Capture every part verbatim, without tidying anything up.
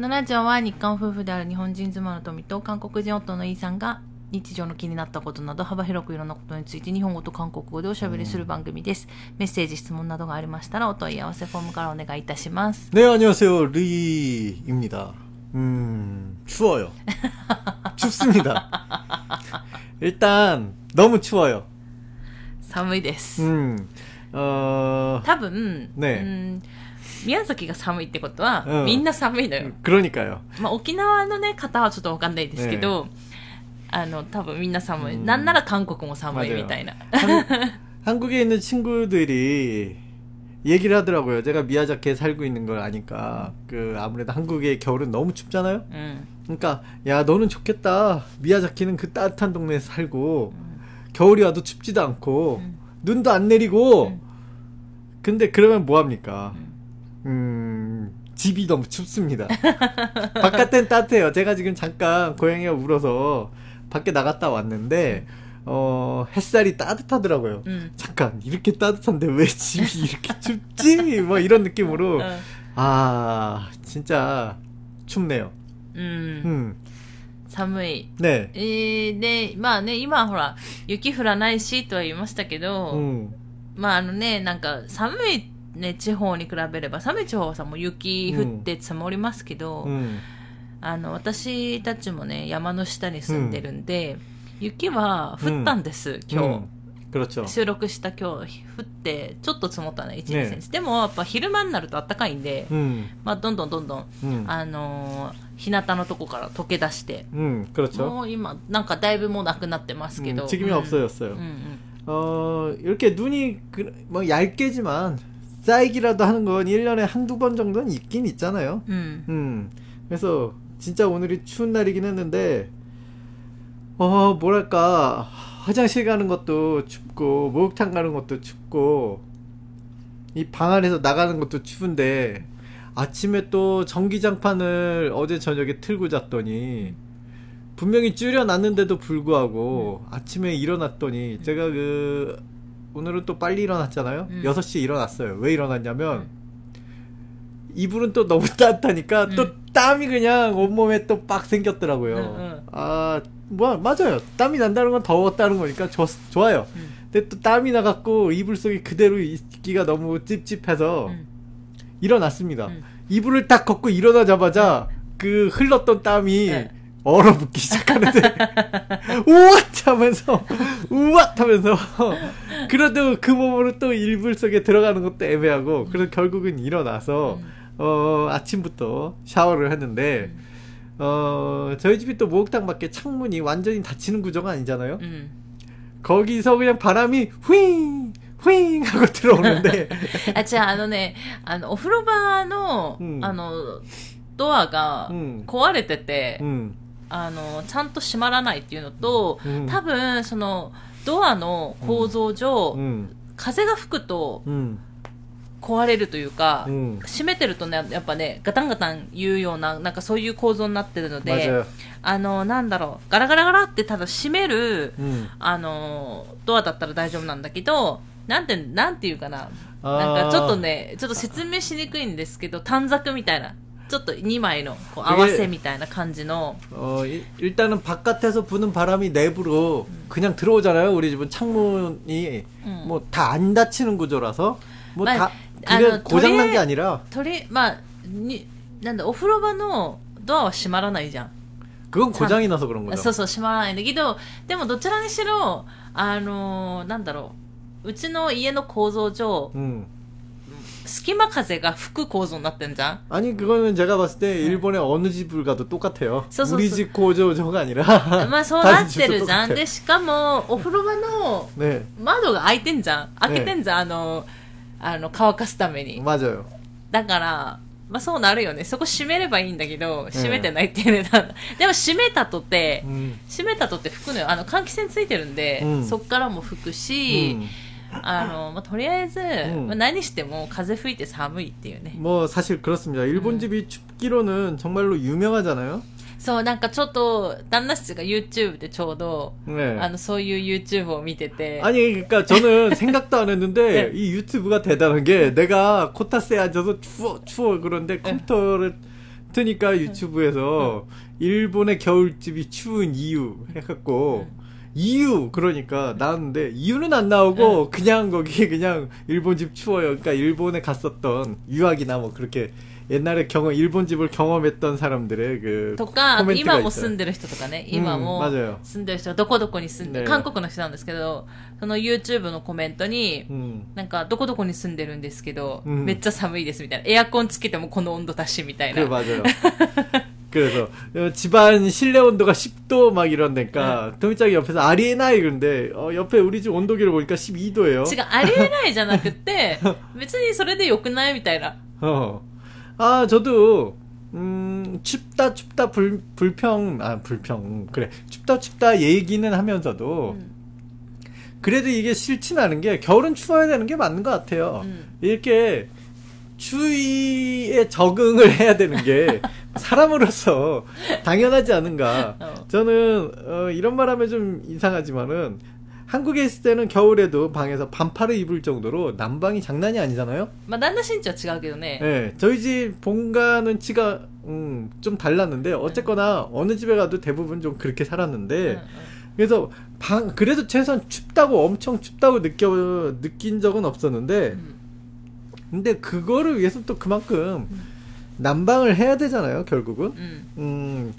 のラジオは日韓夫婦である日本人妻の富と韓国人夫のイーさんが日常の気になったことなど幅広くいろんなことについて日本語と韓国語でおしゃべりする番組です。メッセージ、質問などがありましたらお問い合わせフォームからお願いいたします。ね、안녕하세요。リー입니다。음추워요춥습니다 일단너무추워요寒いです。うん。あ、多分、ね、うん、宮崎が寒いってことは、うん、みんな寒いのよ。그러니까요。まあ、沖縄のね方はちょっとわかんないですけど、ね、あの多分みんな寒い。うん、なんなら韓国も寒いみたいな。韓国에있는친구들이얘기를하더라고요제가미야자키에살고있는걸아니까그아무래도한국의겨울은너무춥잖아요음그러니까야너는좋겠다미야자키는그따뜻한동네에살고음겨울이와도춥지도않고음눈도안내리고음근데그러면뭐합니까음집이너무춥습니다 바깥엔따뜻해요제가지금잠깐고양이가울어서밖에나갔다왔는데음어햇살이따뜻하더라고요음잠깐이렇게따뜻한데왜집이이렇게춥지막이런느낌으로음아진짜춥네요음음寒いねえー、でまあね今ほら雪降らないしとは言いましたけど、うん、まああのねなんか寒いね地方に比べれば寒い地方はさもう雪降って積もりますけど、うんうん、あの私たちもね山の下に住んでるんで、うん、雪は降ったんです、うん、今日、うん、収録した今日降ってちょっと積もったね いち、にセンチ、ね、でもやっぱ昼間になると暖かいんで、うん、まあ、どんどんどんどん、うん、あのー、日向のとこから溶け出して、うん、もう今なんかだいぶもうなくなってますけど、지금이 없어졌어요。어이렇게눈이뭐얇게지만싸이기라도하는건 일 년에 한두 번 정도는 있긴 있잖아요。うんうん、그래서진짜오늘이추운날이긴했는데어뭐랄까화장실가는것도춥고목욕탕가는것도춥고이방안에서나가는것도추운데아침에또전기장판을어제저녁에틀고잤더니분명히줄여놨는데도불구하고아침에일어났더니제가그오늘은또빨리일어났잖아요 여섯 시에일어났어요왜일어났냐면이불은또너무따뜻하니까또땀이그냥온몸에또빡생겼더라고요아뭐맞아요땀이난다는건더웠다는거니까좋아요근데또땀이나갖고이불속에그대로있기가너무찝찝해서일어났습니다이불을딱걷고일어나자마자그흘렀던땀이얼어붙기시작하는데우왓하면서우왓하면서그래도그몸으로또이불속에들어가는것도애매하고그래서결국은일어나서어아침부터샤워를했는데어저희집이또목욕탕밖에창문이완전히닫히는구조가아니잖아요음거기서그냥바람이휘잉휘잉하고들어오는데 아제가あのねあのお風呂場の、うん、あのドアが壊れてて、うん、あのちゃんと閉まらないっていうのと、うん、多分そのドアの構造上、うんうん、風が吹くと、うん、壊れるというか、うん、閉めてるとねやっぱねガタンガタン言うようななんかそういう構造になってるので、あのなんだろうガラガラガラってただ閉める、うん、あのドアだったら大丈夫なんだけど、なんてなんていうかな、なんかちょっとねちょっと説明しにくいんですけど短冊みたいなちょっとにまいのこう合わせみたいな感じの。어일단은바깥에서부는바람이내부로그냥들어오잖아요우리집은창문이뭐다안닫히는구조라서뭐다고장난게아니라とりまあになんだお風呂場のドアは閉まらないじゃん。그건고장이나서그런거죠。そうそう閉まらないんだけど、でもどちらにしろあのなんだろううちの家の構造上、うん、隙間風が吹く構造になってんじゃん。아니그거는제가봤을때일본의어느집을가도똑같아요。우리집고조조가아니라。まあそうなってるじゃん。でしかもお風呂場の窓が開いてんじゃん。開けてんじゃん、あの。あの乾かすために。まじよ。だから、まあそうなるよね。そこ閉めればいいんだけど、閉めてないっていうね。うん、でも閉めたとて、うん、閉めたとて吹くのよ。あの換気扇ついてるんで、うん、そっからも吹くし、うん、あの、まあ、とりあえず、うん、まあ、何しても風吹いて寒いっていうね。もう、사실그렇습니다。日本집이춥기로는정말로유명하잖아요。そう、なんかちょっと、旦那氏が YouTube でちょうど、ね、あの、そういう YouTube を見てて。あに、그러니까、저는 생각도 안 했는데、이 유튜브가 대단한 게、내가 코타스에 앉아서 추워, 추워, 그런데 컴퓨터를 그러니까 유튜브에서 일본의 겨울집이 추운 이유 해갖고 이유 그러니까 나왔는데 이유는 안 나오고 그냥 거기 그냥 일본집 추워요. 그러니까 일본에 갔었던 유학이나 뭐 그렇게 옛날에 경험 일본집을 경험했던 사람들의 그 코멘트가 있어요. 今も住んでる人とかね、今も住んでる人、どこどこに住んでる、韓国の人なんですけど、そのYouTubeのコメントに、なんかどこどこに住んでるんですけど、めっちゃ寒いですみたいな。エアコンつけてもこの温度だしみたいな。 그래서 집안 실내온도가 십 도 막 이러니까 도미짱이 옆에서 아리에나이 그런데 어, 옆에 우리 집 온도기를 보니까 십이 도예요. 지금 아리에나이잖아 그때. 別にそれでよくないみたいな. 어. 아 저도 음 춥다 춥다 불, 불평 아 불평 그래 춥다 춥다 얘기는 하면서도 음. 그래도 이게 싫진 않은 게 겨울은 추워야 되는 게 맞는 것 같아요. 음. 이렇게 추위에 적응을 해야 되는 게 사람으로서 당연하지 않은가. 저는 어, 이런 말하면 좀 이상하지만은 한국에 있을 때는 겨울에도 방에서 반팔을 입을 정도로 난방이 장난이 아니잖아요. 난다 진짜 지각이네. 네, 저희 집 본가는 지가 음, 좀 달랐는데 어쨌거나 어느 집에 가도 대부분 좀 그렇게 살았는데. 그래서 방 그래도 최소한 춥다고 엄청 춥다고 느껴 느낀 적은 없었는데. 근데 그거를 위해서 또 그만큼 음. 난방을 해야 되잖아요 결국은. 음. 음.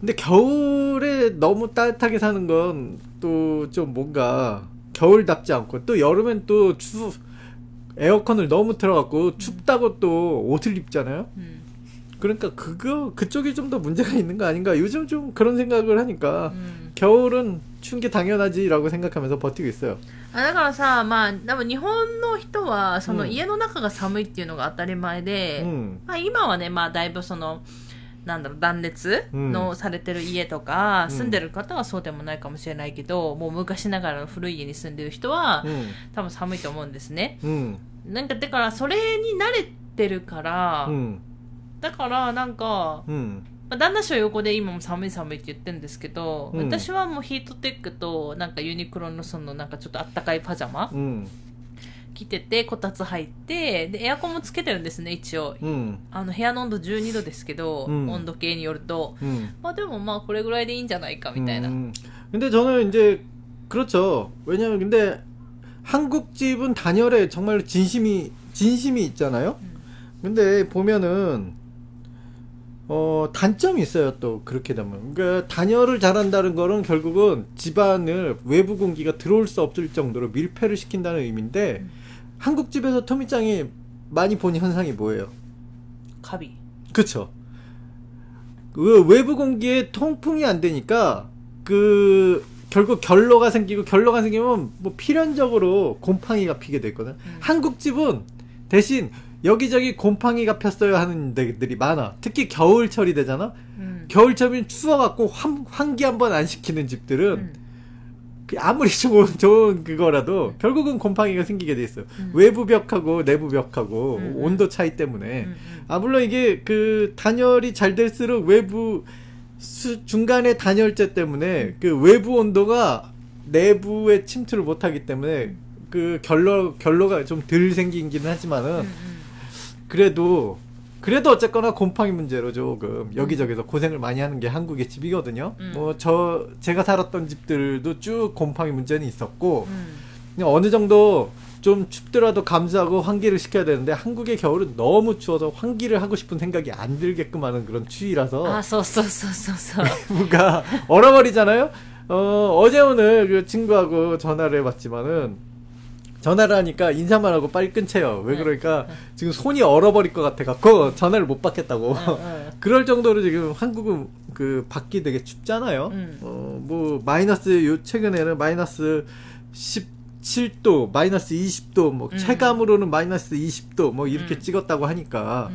근데 겨울에 너무 따뜻하게 사는 건 또 좀 뭔가 겨울답지 않고 또 여름엔 또 추 에어컨을 너무 틀어갖고 음. 춥다고 또 옷을 입잖아요. 음. 그러니까 그거 그쪽이 좀 더 문제가 있는 거 아닌가. 요즘 좀 그런 생각을 하니까 음. 겨울은 추운 게 당연하지라고 생각하면서 버티고 있어요. あ、だからさ、まあ、多分日本の人はその家の中が寒いっていうのが当たり前で、まあ今はね、まあだいぶそのなんだろう断熱のされてる家とか住んでる方は住んでる方はそうでもないかもしれないけど、もう昔ながらの古い家に住んでる人は多分寒いと思うんですね。うん。なんかだからそれに慣れてるから、うん。 だからなんか、旦那氏は横で今も寒い寒いって言ってるんですけど、私はもうヒートテックとなんかユニクロのそのなんかちょっとあったかいパジャマ着てて、エアコンもつけてるんですね一応。あの部屋の温度 じゅうにどですけど、 温度計に よると まあでもまあこれぐらいでいいんじゃないかみたいな。 근데 저는 이제 그렇죠. 왜냐면 근데 한국집은 단열에 정말로 진심이 진심이 있잖아요. 근데 보면은 어, 단점이 있어요, 또, 그렇게 되면. 그러니까, 단열을 잘한다는 거는 결국은 집안을 외부 공기가 들어올 수 없을 정도로 밀폐를 시킨다는 의미인데, 음. 한국집에서 토미짱이 많이 본 현상이 뭐예요? 카비. 그쵸. 그 외부 공기에 통풍이 안 되니까, 그, 결국 결로가 생기고, 결로가 생기면 뭐 필연적으로 곰팡이가 피게 됐거든. 음. 한국집은 대신, 여기저기 곰팡이가 폈어요 하는 데들이 많아. 특히 겨울철이 되잖아. 음. 겨울철이 추워갖고 환, 환기 한번 안 시키는 집들은 음. 아무리 좋은, 좋은 그거라도 음. 결국은 곰팡이가 생기게 돼 있어요. 음. 외부 벽하고 내부 벽하고 음. 온도 차이 때문에. 음. 아 물론 이게 그 단열이 잘 될수록 외부 수, 중간에 단열재 때문에 그 외부 온도가 내부에 침투를 못하기 때문에 그 결로 결로가 좀 덜 생기기는 하지만은. 음. 그래도 그래도 어쨌거나 곰팡이 문제로 조금 여기저기서 고생을 많이 하는 게 한국의 집이거든요. 음. 뭐 저 제가 살았던 집들도 쭉 곰팡이 문제는 있었고 음. 그냥 어느 정도 좀 춥더라도 감수하고 환기를 시켜야 되는데 한국의 겨울은 너무 추워서 환기를 하고 싶은 생각이 안 들게끔 하는 그런 추위라서 아, 소소소소소 뭔가 얼어버리잖아요. 어 어제 오늘 그 친구하고 전화를 해봤지만은. 전화를 하니까 인사만 하고 빨리 끊채요. 왜 그러니까 지금 손이 얼어버릴 것 같아갖고 전화를 못 받겠다고. 그럴 정도로 지금 한국은 그 밖이 되게 춥잖아요. 어, 뭐 마이너스 요 최근에는 마이너스 십칠 도, 마이너스 이십 도, 뭐 체감으로는 마이너스 이십 도 뭐 이렇게 찍었다고 하니까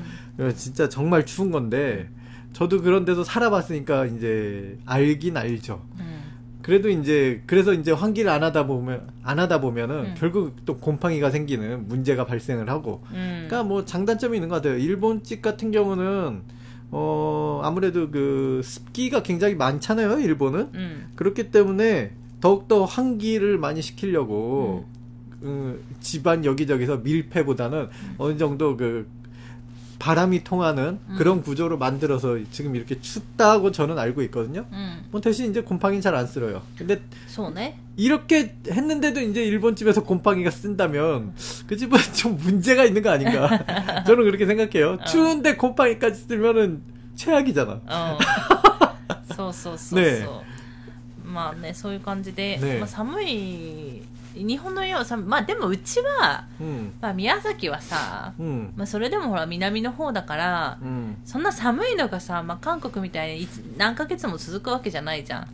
진짜 정말 추운 건데 저도 그런 데서 살아봤으니까 이제 알긴 알죠. 그래도 이제 그래서 이제 환기를 안 하다 보면 안 하다 보면은 음. 결국 또 곰팡이가 생기는 문제가 발생을 하고 음. 그러니까 뭐 장단점이 있는 것 같아요. 일본집 같은 경우는 어 아무래도 그 습기가 굉장히 많잖아요 일본은. 음. 그렇기 때문에 더욱더 환기를 많이 시키려고 음. 음, 집안 여기저기서 밀폐보다는 음. 어느 정도 그 바람이 통하는 음. 그런 구조로 만들어서 지금 이렇게 춥다고 저는 알고 있거든요. 음. 뭐 대신 이제 곰팡이는 잘 안 쓸어요. 근데 손에? 이렇게 했는데도 이제 일본 집에서 곰팡이가 쓴다면 그 집은 좀 문제가 있는 거 아닌가? 저는 그렇게 생각해요. 어. 추운데 곰팡이까지 쓰면은 최악이잖아. 어. そうそうそうそう。 네. まあね、そういう感じで、ねまあ、寒い日本のようは寒い、まあでもうちは、うんまあ、宮崎はさ、うんまあ、それでもほら南の方だから、うん、そんな寒いのがさ、まあ、韓国みたいにいつ何ヶ月も続くわけじゃないじゃん。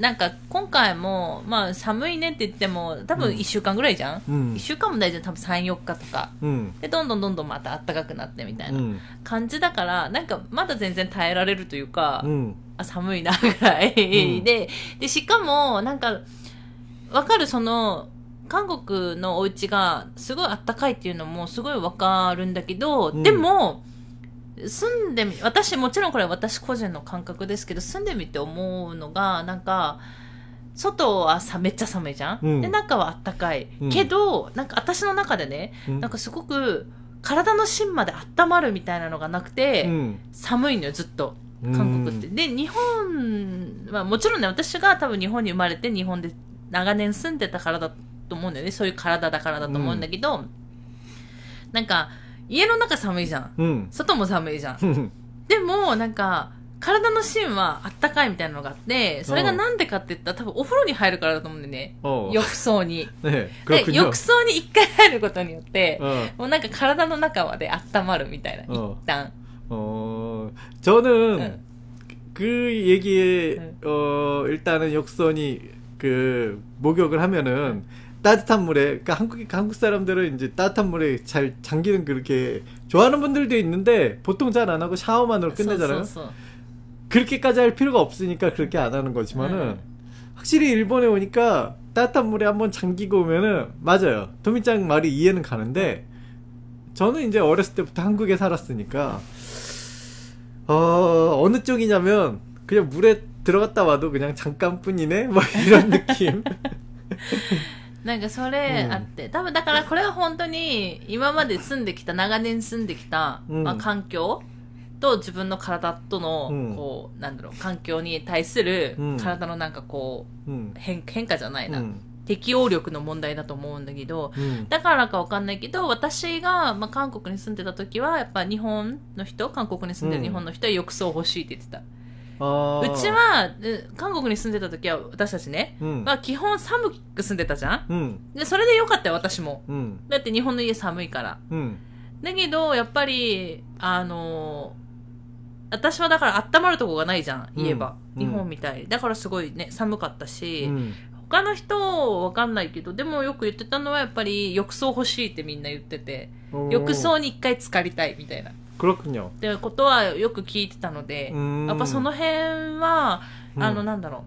なんか今回も、まあ、寒いねって言っても多分いっしゅうかんぐらいじゃん、うん、いっしゅうかんもないじゃん多分さん、よっかとか、うん、でどんどんどんどんまた暖かくなってみたいな感じだからなんかまだ全然耐えられるというか、うん、あ寒いなぐらい、うん、で、でしかもなんかわかるその韓国のお家がすごい暖かいっていうのもすごいわかるんだけど、うん、でも住んでみ私もちろんこれ私個人の感覚ですけど住んでみて思うのがなんか外はさめっちゃ寒いじゃん、うん、で中は暖かい、うん、けどなんか私の中でね、うん、なんかすごく体の芯まで温まるみたいなのがなくて、うん、寒いのよずっと韓国って、うん、で日本はもちろんね私が多分日本に生まれて日本で長年住んでたからだと思うんだよねそういう体だからだと思うんだけど、うん、なんか家の中寒いじゃん、うん、外も寒いじゃんでもなんか体の芯はあったかいみたいなのがあってそれがなんでかって言ったら多分お風呂に入るからだと思うんでね浴槽にねで浴槽に一回入ることによってもうなんか体の中まで温まるみたいな一旦어 저는 그 얘기에 어 일단은 욕설이 그 목욕을 하면은 따뜻한 물에, 그러니까 한국, 한국 사람들은 이제 따뜻한 물에 잘 잠기는 그렇게 좋아하는 분들도 있는데 보통 잘 안 하고 샤워만으로 끝내잖아요. 그렇게까지 할 필요가 없으니까 그렇게 안 하는 거지만은 확실히 일본에 오니까 따뜻한 물에 한번 잠기고 오면은 맞아요. 도미짱 말이 이해는 가는데 저는 이제 어렸을 때부터 한국에 살았으니까 어, 어느 쪽이냐면 그냥 물에 들어갔다 와도 그냥 잠깐뿐이네? 막 이런 느낌. なんかそれあって、うん、多分だからこれは本当に今まで住んできた長年住んできた、うんまあ、環境と自分の体との、うん、こうなんだろう環境に対する体のなんかこう、うん、変、変化じゃないな、うん、適応力の問題だと思うんだけど、うん、だからかわかんないけど私が、まあ、韓国に住んでた時はやっぱ日本の人韓国に住んでる日本の人は浴槽欲しいって言ってた。あうちは韓国に住んでた時は私たちね、うんまあ、基本寒く住んでたじゃん、うん、でそれでよかったよ私も、うん、だって日本の家寒いから、うん、だけどやっぱりあのー、私はだから温まるとこがないじゃん言えば、うん、日本みたいだからすごいね寒かったし、うん、他の人わかんないけどでもよく言ってたのはやっぱり浴槽欲しいってみんな言ってて浴槽に一回浸かりたいみたいなってことはよく聞いてたのでやっぱその辺はあのなんだろ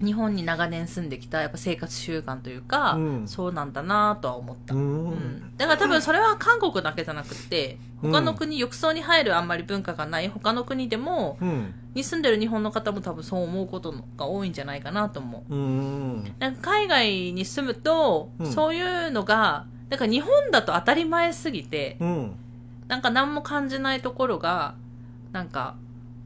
う日本に長年住んできたやっぱ生活習慣というか、うん、そうなんだなとは思った、うんうん、だから多分それは韓国だけじゃなくて他の国、うん、浴槽に入るあんまり文化がない他の国でも、うん、に住んでる日本の方も多分そう思うことが多いんじゃないかなと思う、うん、なんか海外に住むと、うん、そういうのがなんか日本だと当たり前すぎて、うんなんか何も感じないところがなんか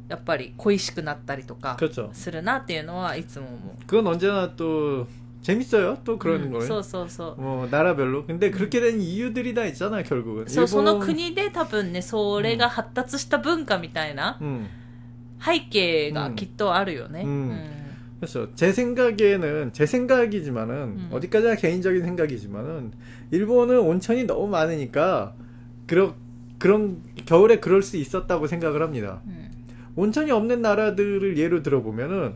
やっぱり恋しくなったりとかするなっていうのはいつも思う。그건언제나 또 재밌어요 또 그런 거예요。そうそうそう。もう나라별로 근데그렇게된 이유들이 다 있잖아요 결국은。そうその国で多分ねそれが発達した文化みたいな背景がきっとあるよね。그래서제생각에는제생각이지만은어디까지나개인적인생각이지만은일본은온천이너무많으니까그렇 그런 겨울에 그럴 수 있었다고 생각을 합니다. 음. 온천이 없는 나라들을 예로 들어보면은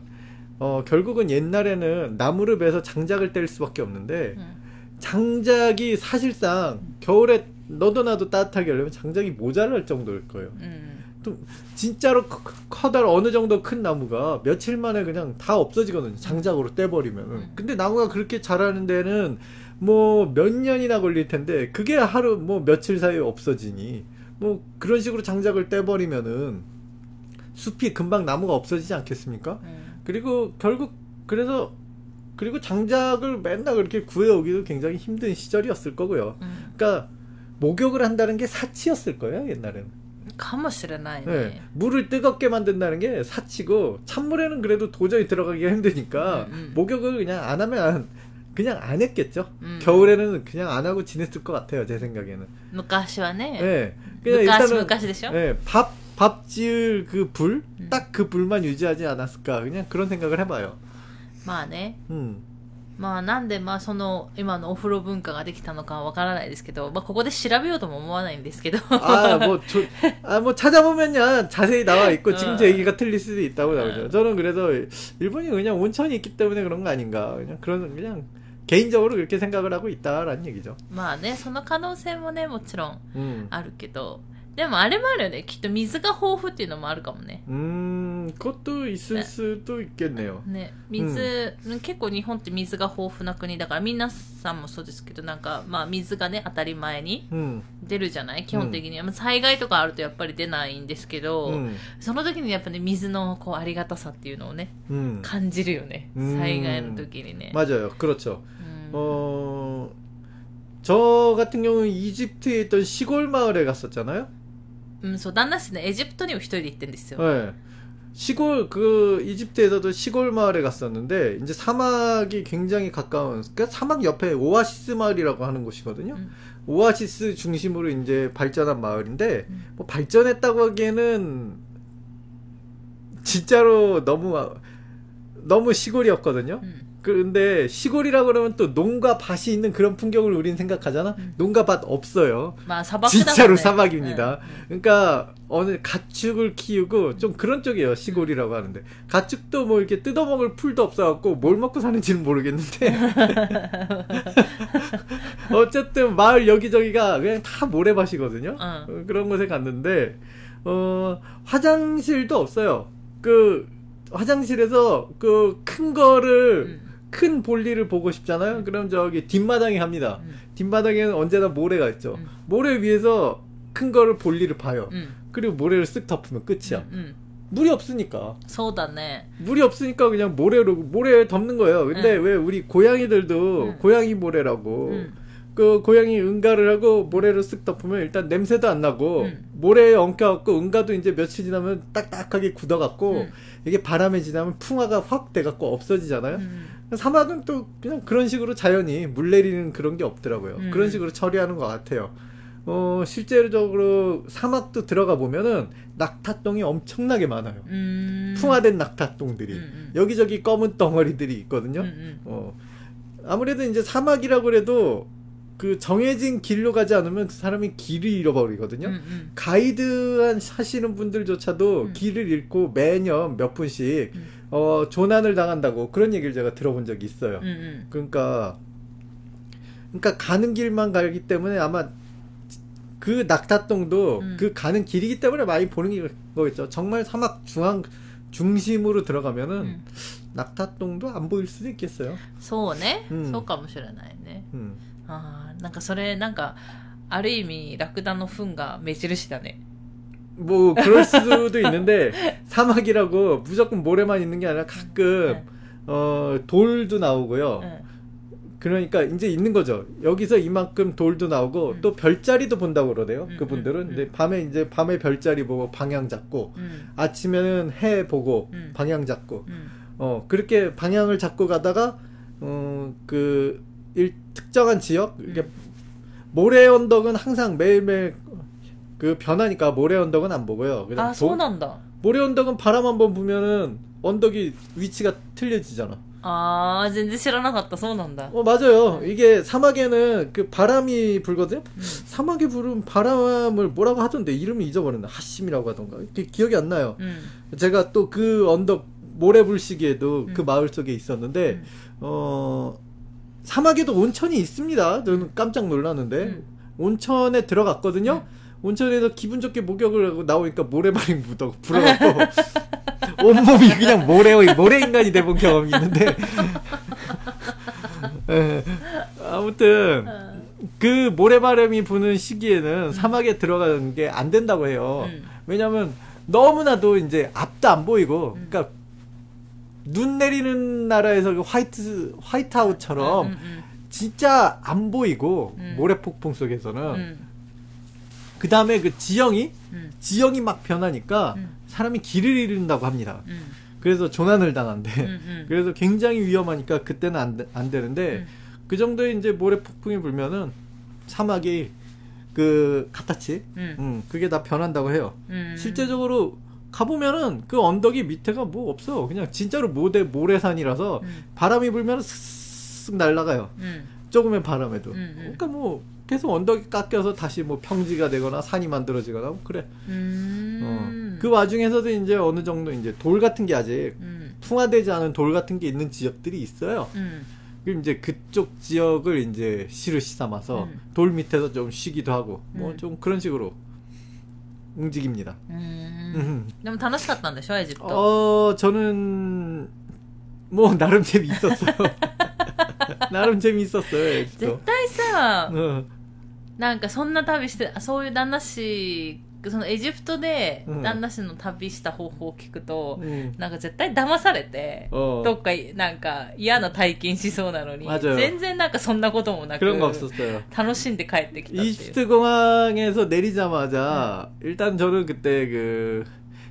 어, 결국은 옛날에는 나무를 베서 장작을 뗄 수밖에 없는데 음. 장작이 사실상 겨울에 너도 나도 따뜻하게 하려면 장작이 모자랄 정도일 거예요. 음. 또 진짜로 커다란 어느 정도 큰 나무가 며칠 만에 그냥 다 없어지거든요. 장작으로 떼버리면은. 근데 나무가 그렇게 자라는 데는 뭐 몇 년이나 걸릴 텐데 그게 하루 뭐 며칠 사이에 없어지니 뭐 그런 식으로 장작을 떼버리면은 숲이 금방 나무가 없어지지 않겠습니까? 음. 그리고 결국 그래서 그리고 장작을 맨날 그렇게 구해오기도 굉장히 힘든 시절이었을 거고요. 음. 그러니까 목욕을 한다는 게 사치였을 거예요, 옛날에는. かもしれないね. 네, 물을 뜨겁게 만든다는 게 사치고, 찬물에는 그래도 도저히 들어가기가 힘드니까 음, 음. 목욕을 그냥 안 하면 안, 그냥 안 했겠죠. 음. 겨울에는 그냥 안 하고 지냈을 것 같아요, 제 생각에는. 昔はね. 네, 그냥 일단은 昔昔でしょ? 네, 밥, 밥 지을 그 불, 음. 딱 그 불만 유지하지 않았을까, 그냥 그런 생각을 해봐요. まあね. 음. まあなんでまあその今のお風呂文化ができたのかわからないですけど、まあここで調べようとも思わないんですけど。ああ、もうちょ、あ、もう찾아보면요 자세히 나와 있고 지금 제 얘기가 틀릴 수도 있다고 나오죠. 저는 그래서 일본이 그냥 온천이 있기 때문에 그런 거 아닌가. 그냥 그런, 그냥 개인적으로 그렇게 생각을 하고 있다라는 얘기죠.まあね、その可能性もね、もちろんあるけど。でもあれもあるよね。きっと水が豊富っていうのもあるかもね。うーん、こと있을 수도 있겠네요。ね、水、うん、結構日本って水が豊富な国だから、皆さんもそうですけど、なんかまあ水がね当たり前に出るじゃない。基本的に、うん、災害とかあるとやっぱり出ないんですけど、うん、その時にやっぱね水のこうありがたさっていうのをね、うん、感じるよね。災害の時にね。맞아요、그렇죠。어、저 같은 경우는 이집트에 있던 시골 마을에 갔었잖아요。うん、そう、旦那氏ね、エジプトにも一人で行ってんですよ。はい。시골、그、이집트에서도시골마을에갔었는데、이제사막이굉장히가까운、그러니까사막옆에오아시스마을이라고하는곳이거든요。오아시스중심으로이제발전한마을인데、뭐발전했다고하기에는、진짜로너무、너무시골이었거든요。그런데시골이라고그러면또농과밭이있는그런풍경을우린생각하잖아、うん、농과밭없어요진짜로사막입니다그러니까어느가축을키우고좀그런쪽이에요시골이라고하는데가축도뭐이렇게뜯어먹을풀도없어갖고뭘먹고사는지는모르겠는데어쨌든마을여기저기가그냥다모래밭이거든요그런곳에갔는데어화장실도없어요그화장실에서그큰거를음큰 볼일을 보고 싶잖아요. 그럼 저기 뒷마당에 합니다. 음. 뒷마당에는 언제나 모래가 있죠. 음. 모래 위에서 큰 거를 볼일을 봐요. 음. 그리고 모래를 쓱 덮으면 끝이야. 음. 물이 없으니까. 소다네. 물이 없으니까 그냥 모래로 모래에 덮는 거예요. 근데 음. 왜 우리 고양이들도 음. 고양이 모래라고 음. 그 고양이 응가를 하고 모래로 쓱 덮으면 일단 냄새도 안 나고 음. 모래에 엉켜갖고 응가도 이제 며칠 지나면 딱딱하게 굳어갖고 음. 이게 바람에 지나면 풍화가 확 돼갖고 없어지잖아요. 음. 사막은 또 그냥 그런 식으로 자연이 물 내리는 그런 게 없더라고요. 음. 그런 식으로 처리하는 것 같아요. 어, 실제적으로 사막도 들어가 보면은 낙타똥이 엄청나게 많아요. 음. 풍화된 낙타똥들이. 음. 여기저기 검은 덩어리들이 있거든요. 음. 어, 아무래도 이제 사막이라고 해도 그 정해진 길로 가지 않으면 그 사람이 길을 잃어버리거든요. 음, 음. 가이드 하시는 분들조차도 음. 길을 잃고 매년 몇 분씩 음. 어, 조난을 당한다고 그런 얘기를 제가 들어본 적이 있어요. 음, 음. 그러니까 그러니까 가는 길만 가기 때문에 아마 그 낙타똥도 음. 그 가는 길이기 때문에 많이 보는 거겠죠. 정말 사막 중앙 중심으로 들어가면은 음. 낙타똥도 안 보일 수도 있겠어요. 소네? 소かもしれないね。 ああ、なんかそれ、なんか、ある意味、ラクダの糞が目印だね。もう、그럴수도있는데、사막이라고、무조건모래만있는게아니라가끔、어、돌도나오고요。그러니까이제있는거죠여기서이만큼돌도나오고또별자리도본다고그러대요그분들은근데밤에이제밤에별자리보고방향잡고아침에는해보고방향잡고어그렇게방향을잡고가다가어그일 특정한 지역 이게 모래 언덕은 항상 매일매일 그 변하니까 모래 언덕은 안 보고요. 그냥 아, 소난다. 모래 언덕은 바람 한번 부면은 언덕이 위치가 틀려지잖아. 아, 진짜 싫어나갔다. 소난다. 어, 맞아요. 이게 사막에는 그 바람이 불거든요. 음. 사막에 부른 바람을 뭐라고 하던데 이름을 잊어버렸나. 하심이라고 하던가. 기억이 안 나요. 음. 제가 또 그 언덕 모래 불시기에도 음. 그 마을 속에 있었는데 음. 어 사막에도 온천이 있습니다. 저는 깜짝 놀랐는데 음. 온천에 들어갔거든요. 음. 온천에서 기분 좋게 목욕을 하고 나오니까 모래발이 묻어 불어갖고 온몸이 그냥 모래 모래 인간이 돼본 경험이 있는데 네, 아무튼 그 모래바람이 부는 시기에는 사막에 들어가는 게 안 된다고 해요. 음. 왜냐하면 너무나도 이제 앞도 안 보이고, 음. 그러니까. 눈 내리는 나라에서 그 화이트, 화이트아웃처럼, 음, 음, 음. 진짜 안 보이고, 음. 모래폭풍 속에서는, 음. 그 다음에 그 지형이 음. 지형이 막 변하니까 음. 사람이 길을 잃는다고 합니다. 음. 그래서 조난을 당한대. 음, 음. 그래서 굉장히 위험하니까 그때는 안, 안 되는데 음. 그 정도의 이제 모래 폭풍이 불면은 사막이 그 카타치, 음. 음, 그게 다 변한다고 해요. 음. 실제적으로 가보면은 그 언덕이 밑에가 뭐 없어. 그냥 진짜로 모래 모래산이라서 음. 바람이 불면 쓱 날아가요. 음. 조금의 바람에도. 음, 음. 그러니까 뭐 계속 언덕이 깎여서 다시 뭐 평지가 되거나 산이 만들어지거나 뭐 그래. 음. 어. 그 와중에서도 이제 어느 정도 이제 돌 같은 게 아직 음. 풍화되지 않은 돌 같은 게 있는 지역들이 있어요. 음. 그럼 이제 그쪽 지역을 이제 시루시 삼아서 음. 돌 밑에서 좀 쉬기도 하고 뭐 좀 음. 그런 식으로 움직입니다. 음. 너무 재밌었던데요, 에집트? 어, 저는 뭐 나름 재미있었어요. 나름 재미있었어요.絶対さ、うん、なんかそんな旅して、そういう旦那氏、そのエジプトで旦那氏の旅した方法を聞くと、うん、なんか絶対騙されて、うん、どっかなんか嫌な体験しそうなのに、全然なんかそんなこともなく、楽しんで帰ってきたっていう。이집트공항에서내리자마자、うん、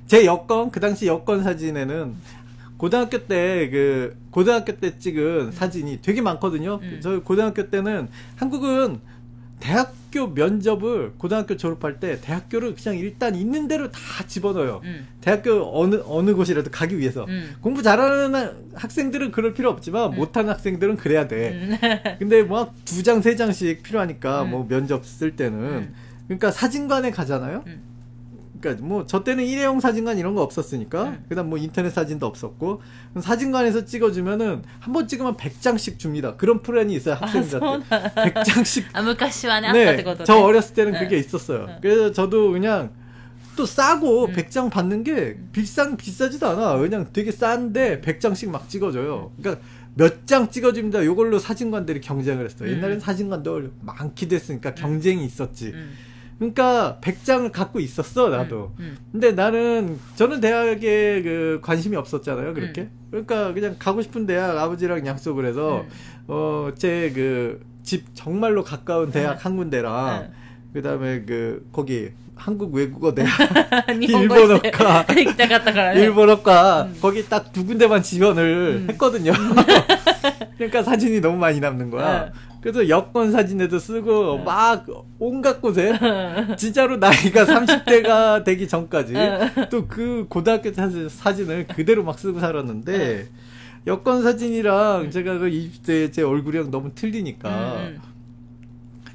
일단저는그때그제여권그당시여권사진에는고등학교때그 고등학교 때 찍은 음. 사진이 되게 많거든요. 음. 저 고등학교 때는 한국은 대학교 면접을 고등학교 졸업할 때 대학교를 그냥 일단 있는 대로 다 집어넣어요. 음. 대학교 어느 어느 곳이라도 가기 위해서. 음. 공부 잘하는 학생들은 그럴 필요 없지만 음. 못하는 학생들은 그래야 돼. 음. 근데 막 두 장 세 장씩 필요하니까 음. 뭐 면접 쓸 때는 음. 그러니까 사진관에 가잖아요. 음. 그러니까 뭐 저 때는 일회용 사진관 이런 거 없었으니까 응. 그다음 뭐 인터넷 사진도 없었고 사진관에서 찍어주면은 한 번 찍으면 백 장씩 줍니다. 그런 프랜이 있어요 학생들한테. 아, 백 장씩. 아,昔はね, 네, 저 어렸을 때는 응. 그게 있었어요. 응. 그래서 저도 그냥 또 싸고 응. 백 장 받는 게 비싼 비싸지도 않아. 그냥 되게 싼데 백 장씩 막 찍어줘요. 그러니까 몇 장 찍어줍니다. 이걸로 사진관들이 경쟁을 했어요. 옛날에는 응. 사진관도 많기도 했으니까 경쟁이 있었지. 응. 그러니까 백 장을 갖고 있었어 나도. 음, 음. 근데 나는 저는 대학에 그 관심이 없었잖아요 그렇게. 음. 그러니까 그냥 가고 싶은 대학 아버지랑 약속을 해서 음. 어, 제 그 집 정말로 가까운 대학 음. 한 군데랑 음. 그 다음에 그 거기 한국 외국어 대학 일본어과 일본어과 음. 거기 딱 두 군데만 지원을 음. 했거든요. 그러니까 사진이 너무 많이 남는 거야. 음. 그래서 여권 사진에도 쓰고 응. 막 온갖 곳에 진짜로 나이가 삼십 대가 되기 전까지 응. 또 그 고등학교 사진, 사진을 그대로 막 쓰고 살았는데 응. 여권 사진이랑 응. 제가 그 이십 대 제 얼굴이랑 너무 틀리니까 응.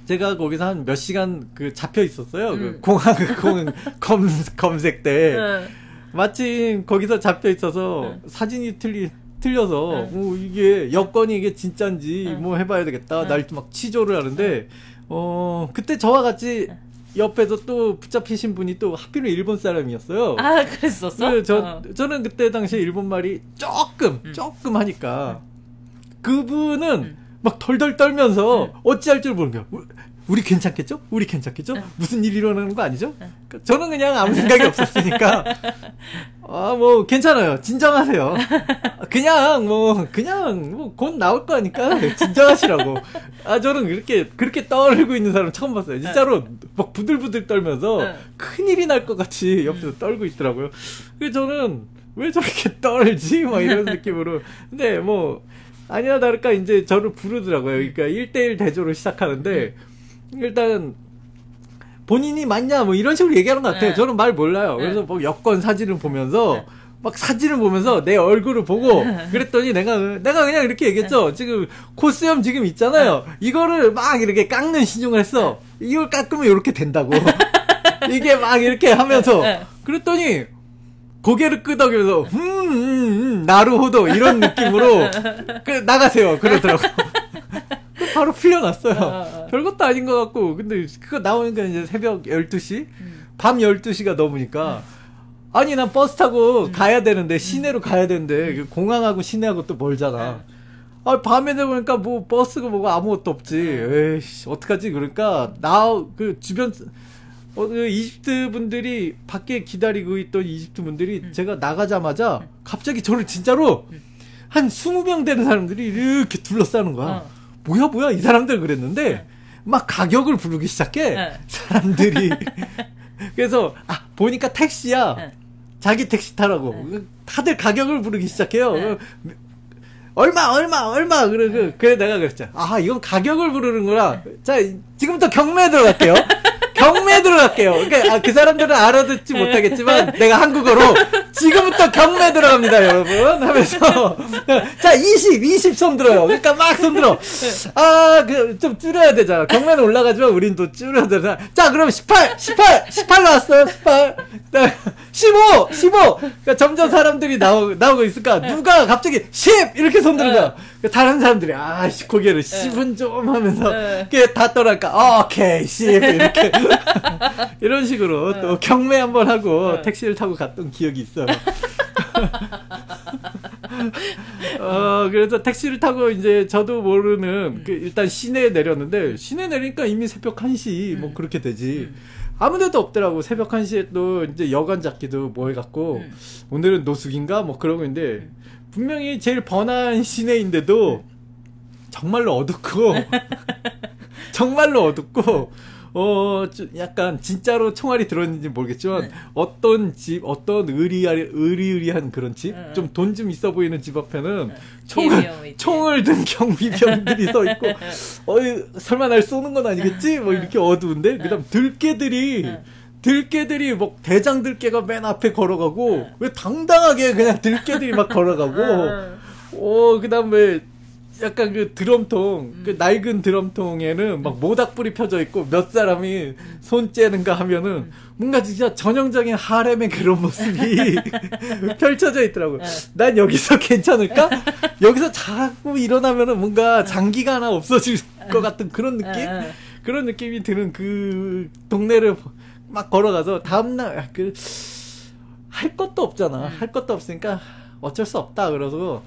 제가 거기서 한 몇 시간 그 잡혀 있었어요. 응. 그 공항 공항 검, 검색 때 응. 마침 거기서 잡혀 있어서 응. 사진이 틀리 틀려서, 응. 어, 이게, 여건이 이게 진짜인지, 응. 뭐 해봐야 되겠다. 응. 날 막 치조를 하는데, 응. 어, 그때 저와 같이 옆에서 또 붙잡히신 분이 또 하필이면 일본 사람이었어요. 아, 그랬었어? 저, 어. 저는 그때 당시에 일본 말이 조금, 응. 조금 하니까, 그분은 응. 막 덜덜 떨면서 응. 어찌할 줄 모르는 거야. 우리 괜찮겠죠? 우리 괜찮겠죠? 응. 무슨 일이 일어나는 거 아니죠? 응. 저는 그냥 아무 생각이 없었으니까 아, 뭐 괜찮아요. 진정하세요. 그냥 뭐 그냥 뭐 곧 나올 거니까 진정하시라고. 아, 저는 그렇게 그렇게 떨고 있는 사람 처음 봤어요. 진짜로 막 부들부들 떨면서 응. 큰일이 날 것 같이 옆에서 떨고 있더라고요. 그래서 저는 왜 저렇게 떨지? 막 이런 느낌으로. 근데 뭐 아니나 다를까 이제 저를 부르더라고요. 그러니까 일 대일 대조로 시작하는데 응. 일단 본인이 맞냐 뭐 이런 식으로 얘기하는 것 같아요. 네. 저는 말 몰라요. 네. 그래서 뭐 여권 사진을 보면서 네. 막 사진을 보면서 내 얼굴을 보고 그랬더니 내가 내가 그냥 이렇게 얘기했죠. 네. 지금 코수염 지금 있잖아요. 네. 이거를 막 이렇게 깎는 시중을 했어. 네. 이걸 깎으면 이렇게 된다고. 이게 막 이렇게 하면서 네. 그랬더니 고개를 끄덕이면서 음, 음, 음 나루호도 이런 느낌으로 그, 나가세요. 그러더라고. 바로 풀려났어요. 어, 어. 별것도 아닌 것 같고. 근데 그거 나오니까 이제 새벽 열두 시? 음. 밤 열두 시가 넘으니까. 음. 아니, 난 버스 타고 음. 가야 되는데, 시내로 음. 가야 되는데, 음. 공항하고 시내하고 또 멀잖아. 음. 아, 밤에 되보니까 뭐 버스가 뭐가 아무것도 없지. 음. 에이씨, 어떡하지? 그러니까, 나, 그 주변, 어, 그 이집트 분들이, 밖에 기다리고 있던 이집트 분들이 음. 제가 나가자마자 음. 갑자기 저를 진짜로 음. 한 스무 명 되는 사람들이 이렇게 둘러싸는 거야. 어. 뭐야 뭐야 이 사람들 그랬는데 막 가격을 부르기 시작해. 응. 사람들이. 그래서 아 보니까 택시야. 응. 자기 택시 타라고. 응. 다들 가격을 부르기 시작해요. 응. 얼마 얼마 얼마 그래. 응. 그래 내가 그랬잖아. 아 이건 가격을 부르는구나. 응. 자 지금부터 경매에 들어갈게요. 경매에 들어갈게요. 그러니까 아, 그 사람들은 알아듣지 못하겠지만 내가 한국어로 지금부터 경매에 들어갑니다, 여러분. 하면서 자 이십, 이십 손들어요. 그러니까 막 손들어. 아, 그 좀 줄여야 되잖아. 경매는 올라가지만 우린 또 줄여야 되잖아. 자, 그럼 십팔, 십팔, 십팔 나왔어요. 십팔, 십오, 십오. 그러니까 점점 사람들이 나오, 나오고 있을까. 누가 갑자기 십 이렇게 손드는 거야. 그러니까 다른 사람들이 아, 고개를 십은 좀 하면서 그게 다 떠날까. 오케이, 십 이렇게. 이런 식으로 응. 또 경매 한번 하고 응. 택시를 타고 갔던 기억이 있어요. 어, 그래서 택시를 타고 이제 저도 모르는 응. 그 일단 시내에 내렸는데 시내 내리니까 이미 새벽 한 시 응. 뭐 그렇게 되지. 응. 아무 데도 없더라고. 새벽 한 시에 또 이제 여관 잡기도 뭐 해갖고 응. 오늘은 노숙인가 뭐 그러고 있는데 응. 분명히 제일 번화한 시내인데도 응. 정말로 어둡고 정말로 어둡고 어, 약간, 진짜로 총알이 들었는지 모르겠지만, 응. 어떤 집, 어떤 의리, 의리의리한 그런 집, 응. 좀 돈 좀 있어 보이는 집 앞에는, 응. 총을, 총을 든 경비병들이 서 있고, 어이, 설마 날 쏘는 건 아니겠지? 뭐 이렇게 어두운데, 응. 그 다음 들깨들이, 응. 들깨들이, 뭐, 대장 들깨가 맨 앞에 걸어가고, 응. 왜 당당하게 그냥 들깨들이 막 걸어가고, 응. 어, 그 다음에, 약간 그 드럼통, 음. 그 낡은 드럼통에는 막 모닥불이 펴져 있고 몇 사람이 손 째는가 하면은 음. 뭔가 진짜 전형적인 하렘의 그런 모습이 펼쳐져 있더라고요. 네. 난 여기서 괜찮을까? 여기서 자꾸 일어나면은 뭔가 장기가 하나 없어질 것 같은 그런 느낌? 그런 느낌이 드는 그 동네를 막 걸어가서 다음날, 그, 할 것도 없잖아. 음. 할 것도 없으니까 어쩔 수 없다. 그래서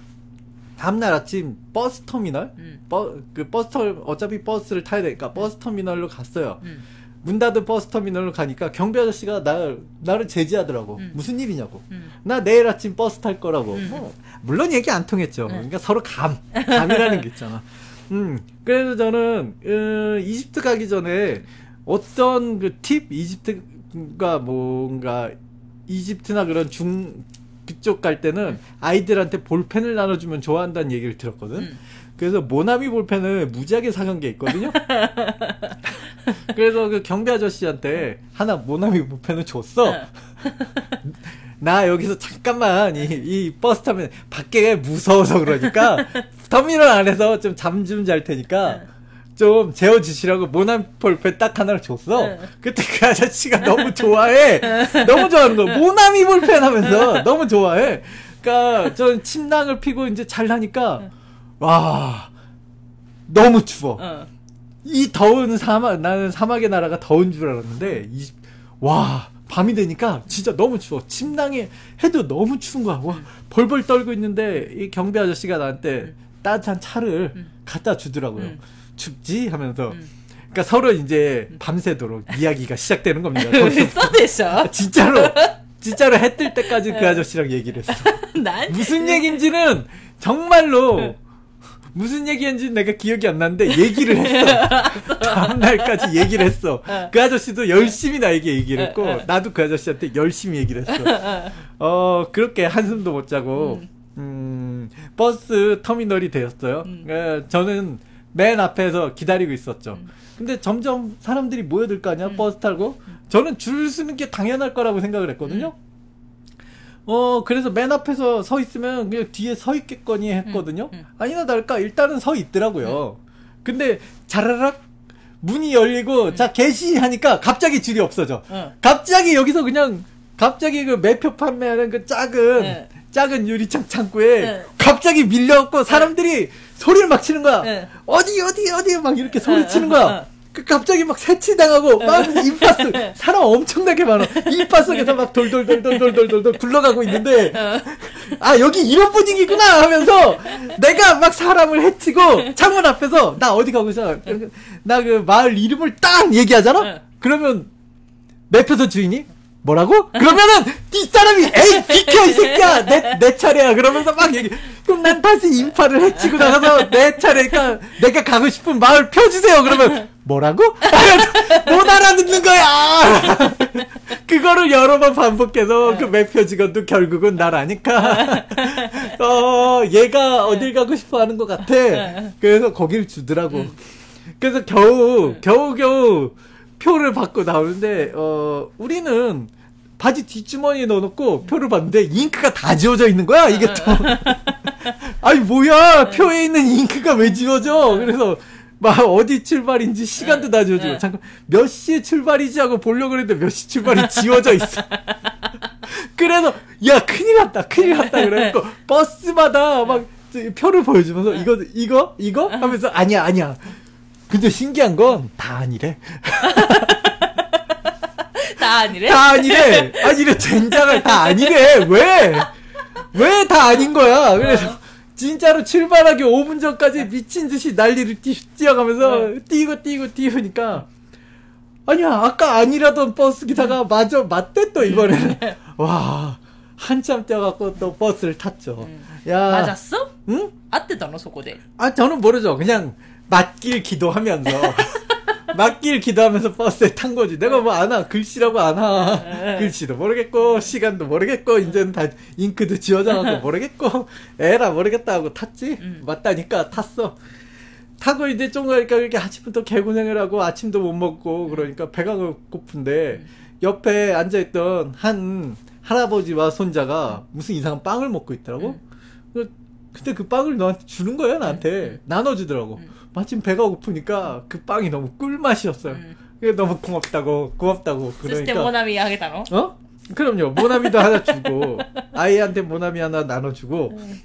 다음날 아침 버스 터미널, 음. 버, 그 버스 터, 어차피 버스를 타야 되니까 버스 터미널로 갔어요. 음. 문 닫은 버스 터미널로 가니까 경비 아저씨가 나, 나를 제지하더라고. 음. 무슨 일이냐고. 음. 나 내일 아침 버스 탈 거라고. 음. 뭐, 물론 얘기 안 통했죠. 음. 그러니까 서로 감, 감이라는 게 있잖아. 음, 그래서 저는 음, 이집트 가기 전에 어떤 그 팁, 이집트가 뭔가 이집트나 그런 중 그쪽 갈 때는 아이들한테 볼펜을 나눠주면 좋아한다는 얘기를 들었거든. 음. 그래서 모나미 볼펜을 무지하게 사간 게 있거든요. 그래서 그 경비 아저씨한테 하나 모나미 볼펜을 줬어. 나 여기서 잠깐만 이, 이 버스 타면 밖에 무서워서 그러니까 터미널 안에서 좀 잠 좀 잘 테니까 좀 재워주시라고 모나미 볼펜 딱 하나를 줬어. 응. 그때 그 아저씨가 너무 좋아해. 너무 좋아하는 거야. 모나미 볼펜 하면서 너무 좋아해. 그러니까 전 침낭을 피고 이제 잘라니까 와 너무 추워. 응. 이 더운 사막, 나는 사막의 나라가 더운 줄 알았는데 이, 와 밤이 되니까 진짜 너무 추워. 침낭에 해도 너무 추운 거야. 와, 벌벌 떨고 있는데 이 경비 아저씨가 나한테 따뜻한 차를 응. 갖다 주더라고요. 응. 춥지? 하면서. 음. 그러니까 서로 이제 밤새도록 이야기가 시작되는 겁니다. 아, 진짜로. 진짜로 해 뜰 때까지 그 아저씨랑 얘기를 했어. 난? 무슨 얘기인지는 정말로 무슨 얘기인지는 내가 기억이 안 나는데 얘기를 했어. 다음날까지 얘기를 했어. 그 아저씨도 열심히 나에게 얘기를 했고 나도 그 아저씨한테 열심히 얘기를 했어. 어, 그렇게 한숨도 못 자고 음, 버스 터미널이 되었어요. 그러니까 저는 맨 앞에서 기다리고 있었죠. 음. 근데 점점 사람들이 모여들 거 아니야. 음. 버스 타고. 저는 줄 서는 게 당연할 거라고 생각을 했거든요. 음. 어 그래서 맨 앞에서 서 있으면 그냥 뒤에 서 있겠거니 했거든요. 음. 음. 아니나 다를까 일단은 서 있더라고요. 음. 근데 자라락 문이 열리고 음. 자 개시 하니까 갑자기 줄이 없어져. 음. 갑자기 여기서 그냥 갑자기 그 매표 판매하는 그 작은 음. 작은 유리창 창구에 네. 갑자기 밀려갖고 사람들이 네. 소리를 막 치는 거야. 네. 어디 어디 어디 막 이렇게 소리 치는 거야. 그 갑자기 막 새치당하고 막 인파스 사람 엄청나게 많아. 인파스에서 막 돌돌돌돌돌돌돌 굴러가고 있는데 아 여기 이런 분위기구나 하면서 내가 막 사람을 해치고 창문 앞에서 나 어디 가고 있어 나 그 마을 이름을 딱 얘기하잖아. 그러면 매표소 주인이 뭐라고? 그럼 나는 뒷사람이 에이 비켜 이 새끼야 내, 내 차례야 그러면서 막 얘기 그럼 난 다시 인파를 해치고 나가서 내 차례니까 내가 가고 싶은 마음을 펴주세요 그러면 뭐라고? 못 알아듣는 거야. 그거를 여러 번 반복해서 그 매표 직원도 결국은 날 아니까 어 얘가 어딜 가고 싶어 하는 것 같아. 그래서 거길 주더라고. 그래서 겨우 겨우 겨우 표를 받고 나오는데 어 우리는 바지 뒷주머니에 넣어놓고 표를 봤는데 잉크가 다 지워져 있는 거야. 이게 또 아니 뭐야 표에 있는 잉크가 왜 지워져. 그래서 막 어디 출발인지 시간도 다 지워지고 잠깐 몇 시에 출발이지 하고 보려고 했는데 몇 시 출발이 지워져 있어. 그래서 야 큰일 났다 큰일 났다 그래갖고 버스마다 막 표를 보여주면서 이거 이거 이거 하면서 아니야 아니야. 근데 신기한 건 다 아니래. 다 아니래? 다 아니래. 아니래. 젠장을 다 아니래. 왜? 왜 다 아닌 거야? 그래서 진짜로 출발하기 오 분 전까지 미친 듯이 난리를 뛰, 뛰어가면서 뛰고 뛰고 뛰우니까 아니야 아까 아니라던 버스 기사가 맞아 맞대 또 이번에는. 와 한참 뛰어갖고 또 버스를 탔죠. 야 맞았어? 응? 아뜨다노 소고데. 아 저는 모르죠. 그냥 맞길 기도하면서 맞길 기도하면서 버스에 탄 거지. 내가 뭐 아나 글씨라고 아나 글씨도 모르겠고 시간도 모르겠고 이제는 다 잉크도 지워져갖고 모르겠고 에라 모르겠다 하고 탔지. 음. 맞다니까 탔어. 타고 이제 좀 가니까 이렇게 아침부터 개고생을 하고 아침도 못 먹고 그러니까 배가 고픈데 옆에 앉아있던 한 할아버지와 손자가 무슨 이상한 빵을 먹고 있더라고. 음. 근데 그 빵을 너한테 주는 거야 나한테. 응. 나눠주더라고. 응. 마침 배가 고프니까 그 빵이 너무 꿀맛이었어요. 응. 그게 너무 고맙다고 고맙다고 그러니까 모나미 하겠다노? 어? 그럼요. 모나미도 하나 주고 아이한테 모나미 하나 나눠주고. 응.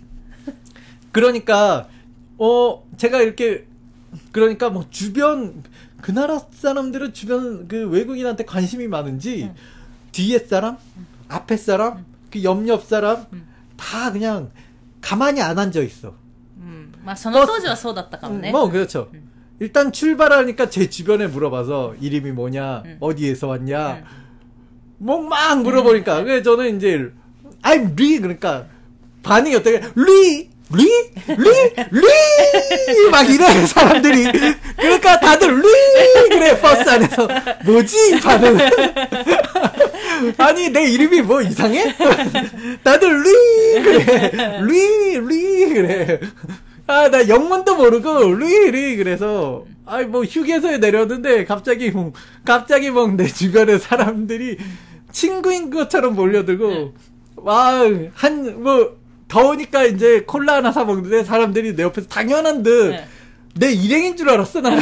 그러니까 어 제가 이렇게 그러니까 뭐 주변 그 나라 사람들은 주변 그 외국인한테 관심이 많은지 응. 뒤에 사람, 응. 앞에 사람, 응. 그 옆옆 사람 응. 다 그냥 가만히 안 앉아 있어. 음, 막, 그当時はそうだったかもね. 뭐 그렇죠. 음. 일단 출발하니까 제 주변에 물어봐서 이름이 뭐냐, 음. 어디에서 왔냐, 음. 뭐 막 물어보니까. 음. 그래 저는 이제 I'm 리 그러니까 반응이 어떻게 리 리 리 리 막 이래 사람들이. 그러니까 다들 리 그래 버스 안에서 뭐지 반응. 아니 내 이름이 뭐 이상해? 다들 리 그래 리 리 그래. 아 나 영문도 모르고 리 리 그래서 아이 뭐 휴게소에 내렸는데 갑자기 뭐 갑자기 뭐 내 주변에 사람들이 친구인 것처럼 몰려들고 와 한 뭐 더우니까 이제 콜라 하나 사 먹는데 사람들이 내 옆에서 당연한 듯 내 일행인 줄 알았어 나는.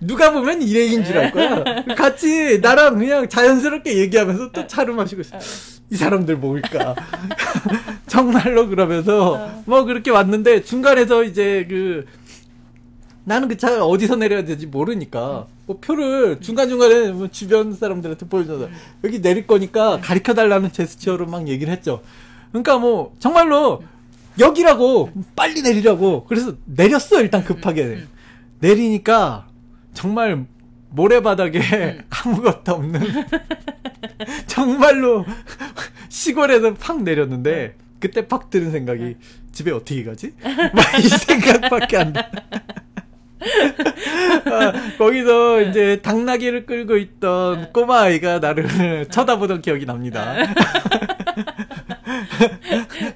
누가 보면 일행인 줄 알 거야. 같이 나랑 그냥 자연스럽게 얘기하면서 또 차를 마시고 있어. 이 사람들 뭘까? 정말로 그러면서 뭐 그렇게 왔는데 중간에서 이제 그 나는 그 차를 어디서 내려야 되지 모르니까 뭐 표를 중간중간에 뭐 주변 사람들한테 보여줘서 여기 내릴 거니까 가르쳐달라는 제스처로 막 얘기를 했죠. 그러니까 뭐 정말로 여기라고 빨리 내리라고 그래서 내렸어. 일단 급하게 내리니까 정말 모래바닥에 음. 아무것도 없는 정말로 시골에서 팍 내렸는데 그때 팍 드는 생각이 음. 집에 어떻게 가지? 막 이 생각밖에 안 나. 아, 거기서 음. 이제 당나귀를 끌고 있던 음. 꼬마 아이가 나를 쳐다보던 기억이 납니다.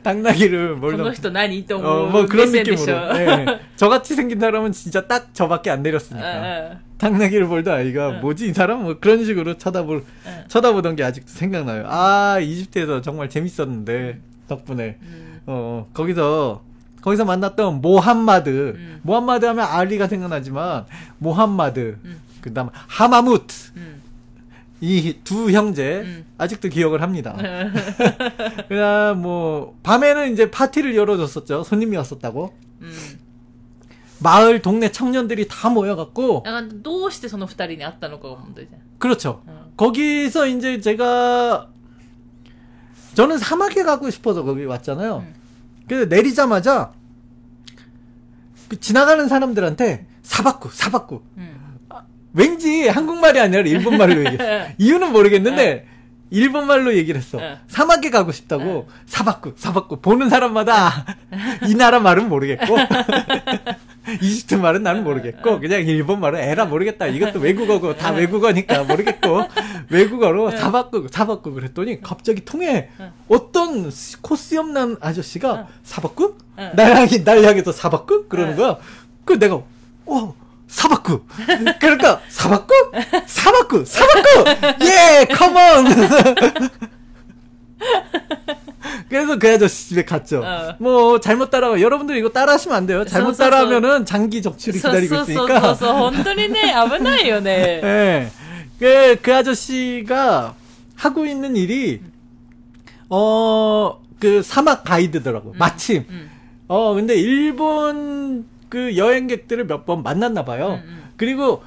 당나귀를 뭘로? 어, 뭐 그런 느낌으로. 네. 저같이 생긴 사람은 진짜 딱 저밖에 안 내렸으니까. 당나귀를 볼던 아이가 뭐지 이 사람? 뭐 그런 식으로 쳐다보 쳐다보던 게 아직도 생각나요. 아 이집트에서 정말 재밌었는데 덕분에 어 거기서 거기서 만났던 모함마드. 모함마드 하면 알리가 생각나지만 모함마드. 그다음 하마무트. 이 두 형제 음. 아직도 기억을 합니다. 그냥 뭐 밤에는 이제 파티를 열어줬었죠. 손님이 왔었다고. 음. 마을 동네 청년들이 다 모여갖고. 약간 도시대 그 이 사람이 왔다는가 보면 그렇죠. 음. 거기서 이제 제가 저는 사막에 가고 싶어서 거기 왔잖아요. 음. 그래서 내리자마자 그 지나가는 사람들한테 사바쿠 사바쿠. 음. 왠지 한국말이 아니라 일본말로 얘기했어. 이유는 모르겠는데 일본말로 얘기를 했어. 어. 사막에 가고 싶다고. 어. 사바쿠, 사바쿠. 보는 사람마다 이 나라 말은 모르겠고 이집트 말은 나는 모르겠고 그냥 일본 말은 에라 모르겠다. 이것도 외국어고 다 외국어니까 모르겠고 외국어로 사바쿠, 사바쿠 그랬더니 갑자기 통에 어떤 코스염난 아저씨가 사바쿠? 날 향해서 사바쿠? 그러는 거야. 그래서 내가 어 사바쿠! 그러니까 사바쿠? 사바쿠! 사바쿠! 예! 컴온! 그래서 그 아저씨 집에 갔죠. 어. 뭐 잘못 따라 여러분들 이거 따라하시면 안 돼요. 잘못 따라하면은 장기 적출이 기다리고 있으니까. 혼돈이네. 아무나이요네. 예. 그 그 아저씨가 하고 있는 일이 어 그 사막 가이드더라고. 음, 마침. 음. 어 근데 일본 그 여행객들을 몇 번 만났나 봐요. 음, 음. 그리고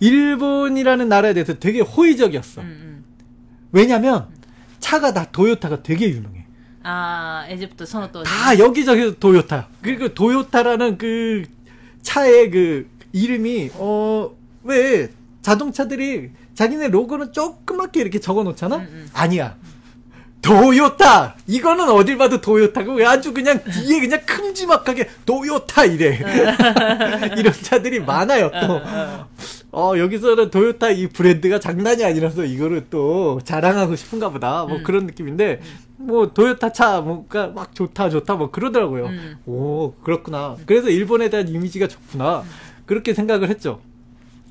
일본이라는 나라에 대해서 되게 호의적이었어. 음, 음. 왜냐면 차가 다 도요타가 되게 유명해. 아, 이집트 선호도. 다 여기저기서 도요타. 그리고 도요타라는 그 차의 그 이름이 어, 왜 자동차들이 자기네 로고는 조그맣게 이렇게 적어 놓잖아? 음, 음. 아니야. 도요타! 이거는 어딜 봐도 도요타고 아주 그냥 뒤에 그냥 큼지막하게 도요타 이래. 이런 차들이 많아요, 또. 어, 여기서는 도요타 이 브랜드가 장난이 아니라서 이거를 또 자랑하고 싶은가 보다. 뭐 음. 그런 느낌인데, 뭐 도요타 차, 뭔가 막 좋다, 좋다, 뭐 그러더라고요. 음. 오, 그렇구나. 그래서 일본에 대한 이미지가 좋구나. 음. 그렇게 생각을 했죠.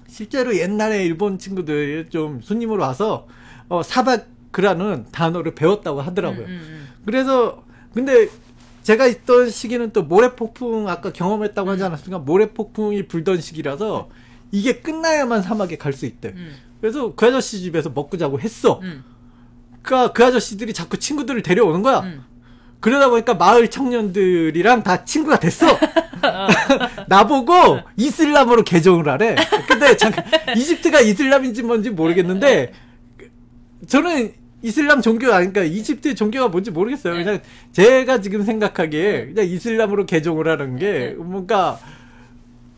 실제로 옛날에 일본 친구들 좀 손님으로 와서, 어, 사바쿠라는 단어를 배웠다고 하더라고요. 음, 음, 음. 그래서, 근데, 제가 있던 시기는 또 모래폭풍 아까 경험했다고 하지 않았습니까? 모래폭풍이 불던 시기라서, 음. 이게 끝나야만 사막에 갈 수 있대. 음. 그래서 그 아저씨 집에서 먹고 자고 했어. 음. 그러니까 그 아저씨들이 자꾸 친구들을 데려오는 거야. 음. 그러다 보니까 마을 청년들이랑 다 친구가 됐어. 어. 나보고 이슬람으로 개종을 하래. 근데 잠깐 이집트가 이슬람인지 뭔지 모르겠는데 저는 이슬람 종교가 아니니까 이집트 종교가 뭔지 모르겠어요. 그냥 제가 지금 생각하기에 그냥 이슬람으로 개종을 하는 게 뭔가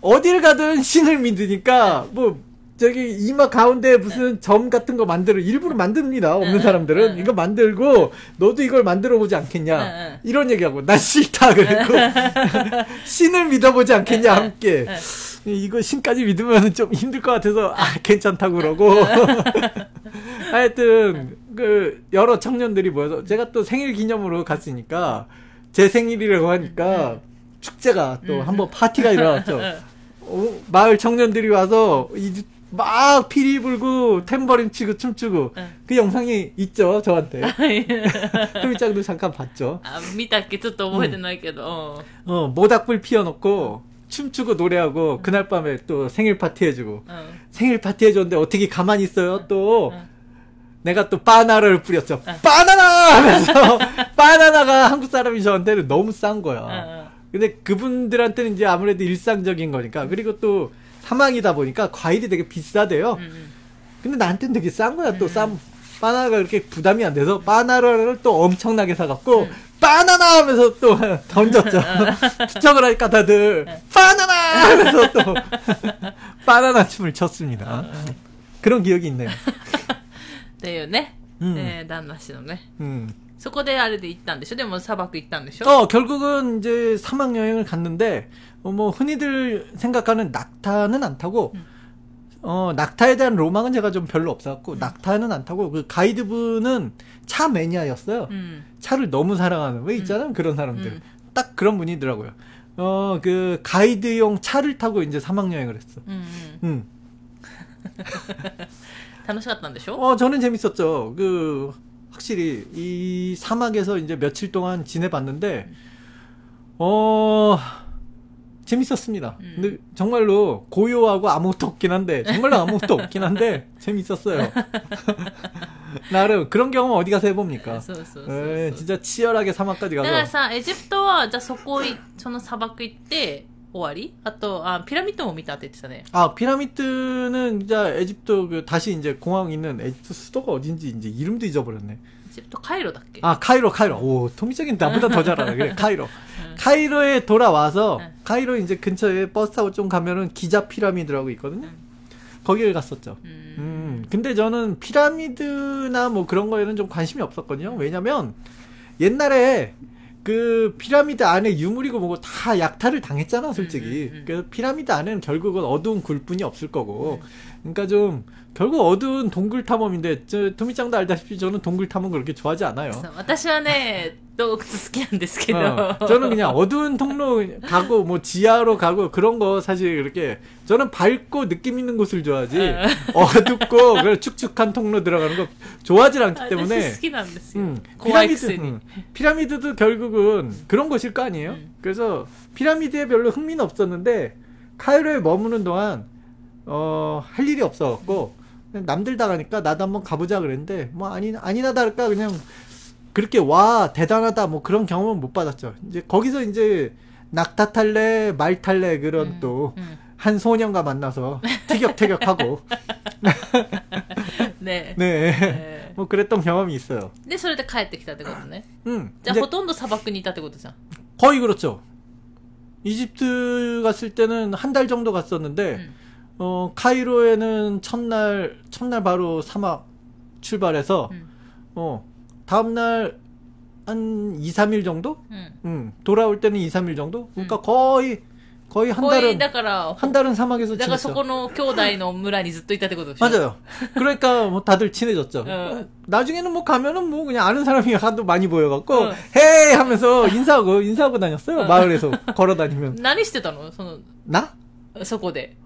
어딜 가든 신을 믿으니까 뭐 저기 이마 가운데 무슨 점 같은 거 만들어 일부러 만듭니다. 없는 사람들은 이거 만들고 너도 이걸 만들어 보지 않겠냐 이런 얘기하고 난 싫다 그랬고 신을 믿어보지 않겠냐 함께 이거 신까지 믿으면 좀 힘들 것 같아서 아 괜찮다고 그러고 하여튼 그 여러 청년들이 모여서 제가 또 생일 기념으로 갔으니까 제 생일이라고 하니까 축제가 또 한 번 파티가 일어났죠. 어, 마을 청년들이 와서 이, 막 피리 불고 탬버린 치고 춤추고 그 영상이 있죠 저한테. 토미짱도 잠깐 봤죠. 아, 미다케 좀 오해되나이게도. 어. 어, 모닥불 피워놓고 춤추고 노래하고 그날 밤에 또 생일 파티 해주고 어. 생일 파티 해줬는데 어떻게 가만히 있어요 또. 어. 내가 또 바나나를 뿌렸죠. 어. 바나나 하면서 바나나가 한국 사람이 저한테는 너무 싼 거야. 어. 근데 그분들한테는 이제 아무래도 일상적인 거니까. 그리고 또 사막이다 보니까 과일이 되게 비싸대요. 음. 근데 나한테는 되게 싼 거야. 음. 또 싼 바나나가 그렇게 부담이 안 돼서 바나나를 또 엄청나게 사갖고 음. 바나나 하면서 또 던졌죠. 투척을 하니까 다들 바나나 하면서 또 바나나 춤을 췄습니다. 그런 기억이 있네요. 네요, 네. 네, 난마시노네. 음. そこであれで行ったんでしょ? でも砂漠行ったんでしょ? 어, 결국은 이제 사막 여행을 갔는데 어, 뭐 흔히들 생각하는 낙타는 안 타고 음. 어, 낙타에 대한 로망은 제가 좀 별로 없어갖고 음. 낙타는 안 타고 그 가이드분은 차 매니아였어요. 음. 차를 너무 사랑하는 왜 있잖아요? 음. 그런 사람들. 음. 딱 그런 분이더라고요. 어, 그 가이드용 차를 타고 이제 사막 여행을 했어. 음. 음. 재밌었던でしょ? 어, 저는 재밌었죠. 그 확실히 이 사막에서 이제 며칠 동안 지내봤는데 어 재밌었습니다. 음. 근데 정말로 고요하고 아무것도 없긴 한데 정말로 아무것도 없긴 한데 재밌었어요. 나름 그런 경험 어디 가서 해봅니까? 에, 진짜 치열하게 사막까지 가서. 그래서 이집트와 자 거기 저 사막 行って 終わり? あと、あ、ピラミッドも見たって言ってたね. 아, 피라미드는 이제 이집트 그 다시 이제 공항 있는 이집트 수도가 어딘지 이제 이름도 잊어버렸네. 이집트 카이로답게. 아, 카이로, 카이로. 오, 토미짱이 나보다 더 잘 알아. 그래, 카이로. 응. 카이로에 돌아와서 응. 카이로 이제 근처에 버스 타고 좀 가면은 기자 피라미드라고 있거든요. 응. 거기를 갔었죠. 음. 음. 근데 저는 피라미드나 뭐 그런 거에는 좀 관심이 없었거든요. 왜냐면 옛날에 그 피라미드 안에 유물이고 뭐고 다 약탈을 당했잖아, 솔직히. 음, 음, 음. 그래서 피라미드 안에는 결국은 어두운 굴뿐이 없을 거고. 음. 그러니까 좀 결국 어두운 동굴 탐험인데, 저 토미짱도 알다시피 저는 동굴 탐험 그렇게 좋아하지 않아요. 저는 또好きなんですけど. 어, 저는 그냥 어두운 통로 가고 뭐 지하로 가고 그런 거 사실 그렇게 저는 밝고 느낌 있는 곳을 좋아하지 어둡고 축축한 통로 들어가는 거 좋아하지 않기 때문에. 음, 피라미드, 음, 피라미드도 결국은 그런 것일 거 아니에요. 음. 그래서 피라미드에 별로 흥미는 없었는데 카이로에 머무는 동안 어, 할 일이 없어갖고 남들 다 가니까 나도 한번 가보자 그랬는데 뭐 아니 아니나 다를까 그냥. 그렇게 와 대단하다 뭐 그런 경험은 못 받았죠. 이제 거기서 이제 낙타 탈래 말 탈래 그런 음, 또 한 음. 소년과 만나서 티격태격하고 네. 네. 네. 뭐 그랬던 경험이 있어요. 근데 그래서 帰ってきたってことね. 응. 자, 거의 사막にいたってことじゃん. 거의 그렇죠. 이집트 갔을 때는 한 달 정도 갔었는데 음. 어, 카이로에는 첫날 첫날 바로 사막 출발해서 음. 어 다음날 한 이삼 일 정도? 응. 응. 돌아올 때는 이삼 일 정도? 그러니까 응. 거의 거의 한 달은 한 달은 사막에서 지냈어. 그러니까 거기兄弟の 村に ずっといたってことでしょ? 맞아요. 그러니까 뭐 다들 친해졌죠. 응. 나중에는 뭐 가면은 뭐 그냥 아는 사람이 하도 많이 보여 갖고 헤이 응. 하면서 인사하고 인사하고 다녔어요. 응. 마을에서 걸어 다니면.何してたの? 나? そこで.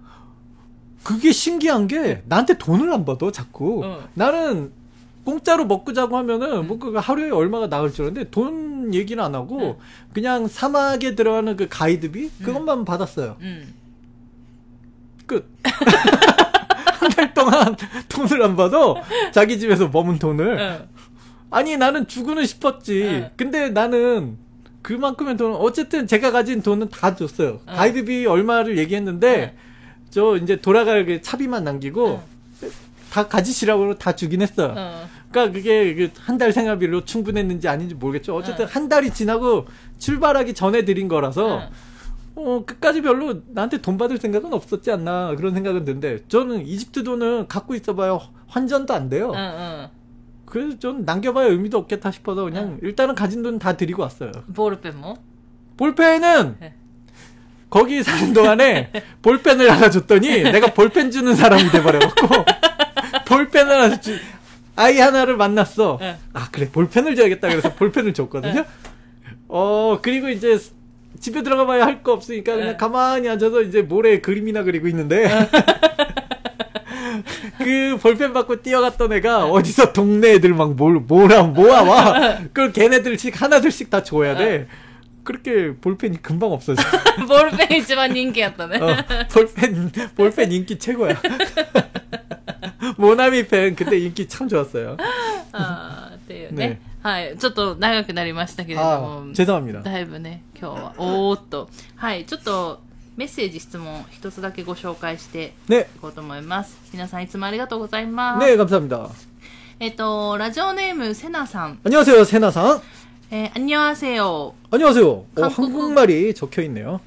그게 신기한 게 나한테 돈을 안 받아 자꾸. 응. 나는 공짜로 먹고 자고 하면은, 음. 뭐, 그, 하루에 얼마가 나올 줄 알았는데, 돈 얘기는 안 하고, 음. 그냥 사막에 들어가는 그 가이드비? 음. 그것만 받았어요. 음. 끝. 한 달 동안 돈을 안 받아? 자기 집에서 머문 돈을? 음. 아니, 나는 주고는 싶었지. 음. 근데 나는, 그만큼의 돈은, 어쨌든 제가 가진 돈은 다 줬어요. 음. 가이드비 얼마를 얘기했는데, 음. 저 이제 돌아갈 차비만 남기고, 음. 다 가지시라고 다 주긴 했어요. 어. 그러니까 그게 한 달 생활비로 충분했는지 아닌지 모르겠죠. 어쨌든 어. 한 달이 지나고 출발하기 전에 드린 거라서 어. 어, 끝까지 별로 나한테 돈 받을 생각은 없었지 않나 그런 생각은 드는데 저는 이집트 돈은 갖고 있어봐요. 환전도 안 돼요. 어, 어. 그래서 저는 남겨봐야 의미도 없겠다 싶어서 그냥 어. 일단은 가진 돈 다 드리고 왔어요. 볼펜 뭐? 볼펜은 네. 거기 사는 동안에 볼펜을 하나 줬더니 내가 볼펜 주는 사람이 돼버려갖고 볼펜을 하나 주, 아이 하나를 만났어. 응. 아, 그래, 볼펜을 줘야겠다. 그래서 볼펜을 줬거든요. 응. 어, 그리고 이제 집에 들어가 봐야 할 거 없으니까 응. 그냥 가만히 앉아서 이제 모래에 그림이나 그리고 있는데. 응. 그 볼펜 받고 뛰어갔던 애가 응. 어디서 동네 애들 막 뭘, 뭐라, 모아와. 그걸 걔네들씩 하나둘씩 다 줘야 돼. 응. 그렇게 볼펜이 금방 없어져. 볼펜이 제일 인기였다네. 어, 볼펜, 볼펜 인기 최고야. 모나미 펜 그때 인기 참 좋았어요. 아, 네. 네. はい、ちょっと長くなりましたけれども。죄송합니다。だいぶね、今日はおーっと。はい、ちょっと メッセージ質問一つだけご紹介していこうと思います。皆さんいつもありがとうございます。ね、감사합니다。えっと、ラジオネームセナさん。안녕하세요、セナさん。えー、안녕하세요。안녕하세요。韓国말이 적혀있네요。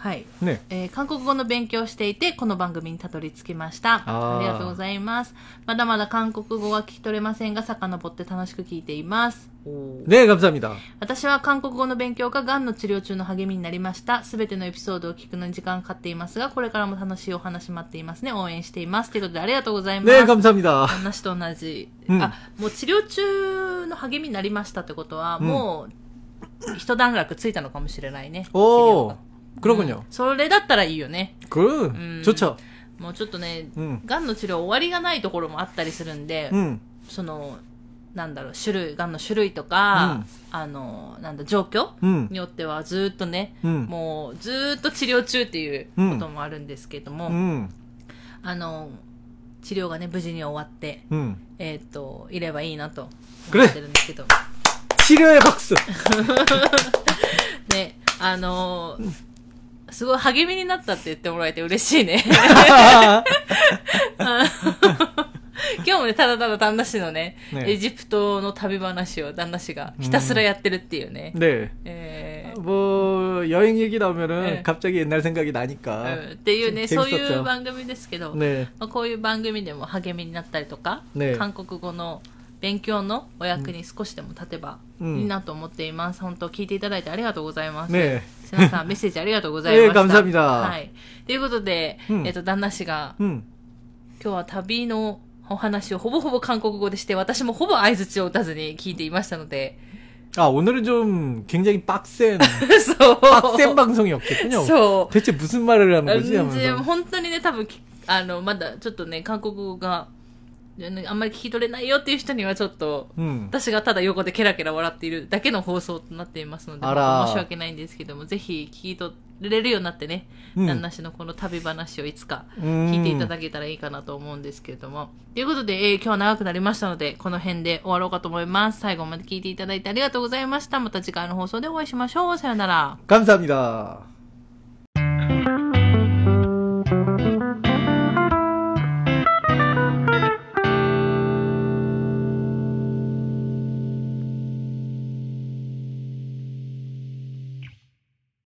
はい、ねえー、韓国語の勉強をしていてこの番組にたどり着きました。 あ, ありがとうございます。まだまだ韓国語が聞き取れませんが遡って楽しく聞いています。ねえ、감사합니다。私は韓国語の勉強ががんの治療中の励みになりました。すべてのエピソードを聞くのに時間かかっていますがこれからも楽しいお話待っていますね。応援していますということでありがとうございます。ねえ、감사합니다。話と同じ、うん、あもう治療中の励みになりましたってことは、うん、もう一段落ついたのかもしれないね。おー그렇군요、うん、それだったらいいよね。그좋죠。もうちょっとね、がんの治療終わりがないところもあったりするんで、うん、そのなんだろう種類、がんの種類とか、うん、あのなんだ状況、うん、によってはずっとね、うん、もうずっと治療中っていうこともあるんですけども、うんうん、あの治療がね無事に終わって、うん、えっといればいいなと思ってるんですけど。治療へ박수。ね、あの。すごい励みになったって言ってもらえて嬉しいね。今日もね、ただただ旦那氏の ね, ね、エジプトの旅話を旦那氏がひたすらやってるっていうね。うん、ねえ。뭐 여행 얘기 나오면은 네. 갑자기 옛날 생각이 나니까. 네. 소유 방금ですけど 네. こういう番組でも励みになったりとか 네. 한국어の 勉強のお役に少しでも立てばいいなと思っています。本当聞いていただいてありがとうございます。ね、皆さんメッセージありがとうございました。ええ、感謝だ。はい。ということで、うん、えっと旦那氏が、うん、今日は旅のお話をほぼほぼ韓国語でして、私もほぼ相槌を打たずに聞いていましたので。아, 오늘은 좀 굉장히 빡센, 빡센 방송이었겠군요. 대체 무슨 말을 하는 거지? 지금 혼돈이네, 多分、あの、まだちょっとね、韓国語が あんまり聞き取れないよっていう人にはちょっと、うん、私がただ横でケラケラ笑っているだけの放送となっていますので、まあ、申し訳ないんですけども、ぜひ聞き取れるようになってね、うん、旦那氏のこの旅話をいつか聞いていただけたらいいかなと思うんですけれども。ということで、えー、今日は長くなりましたので、この辺で終わろうかと思います。最後まで聞いていただいてありがとうございました。また次回の放送でお会いしましょう。さよなら。감사합니다。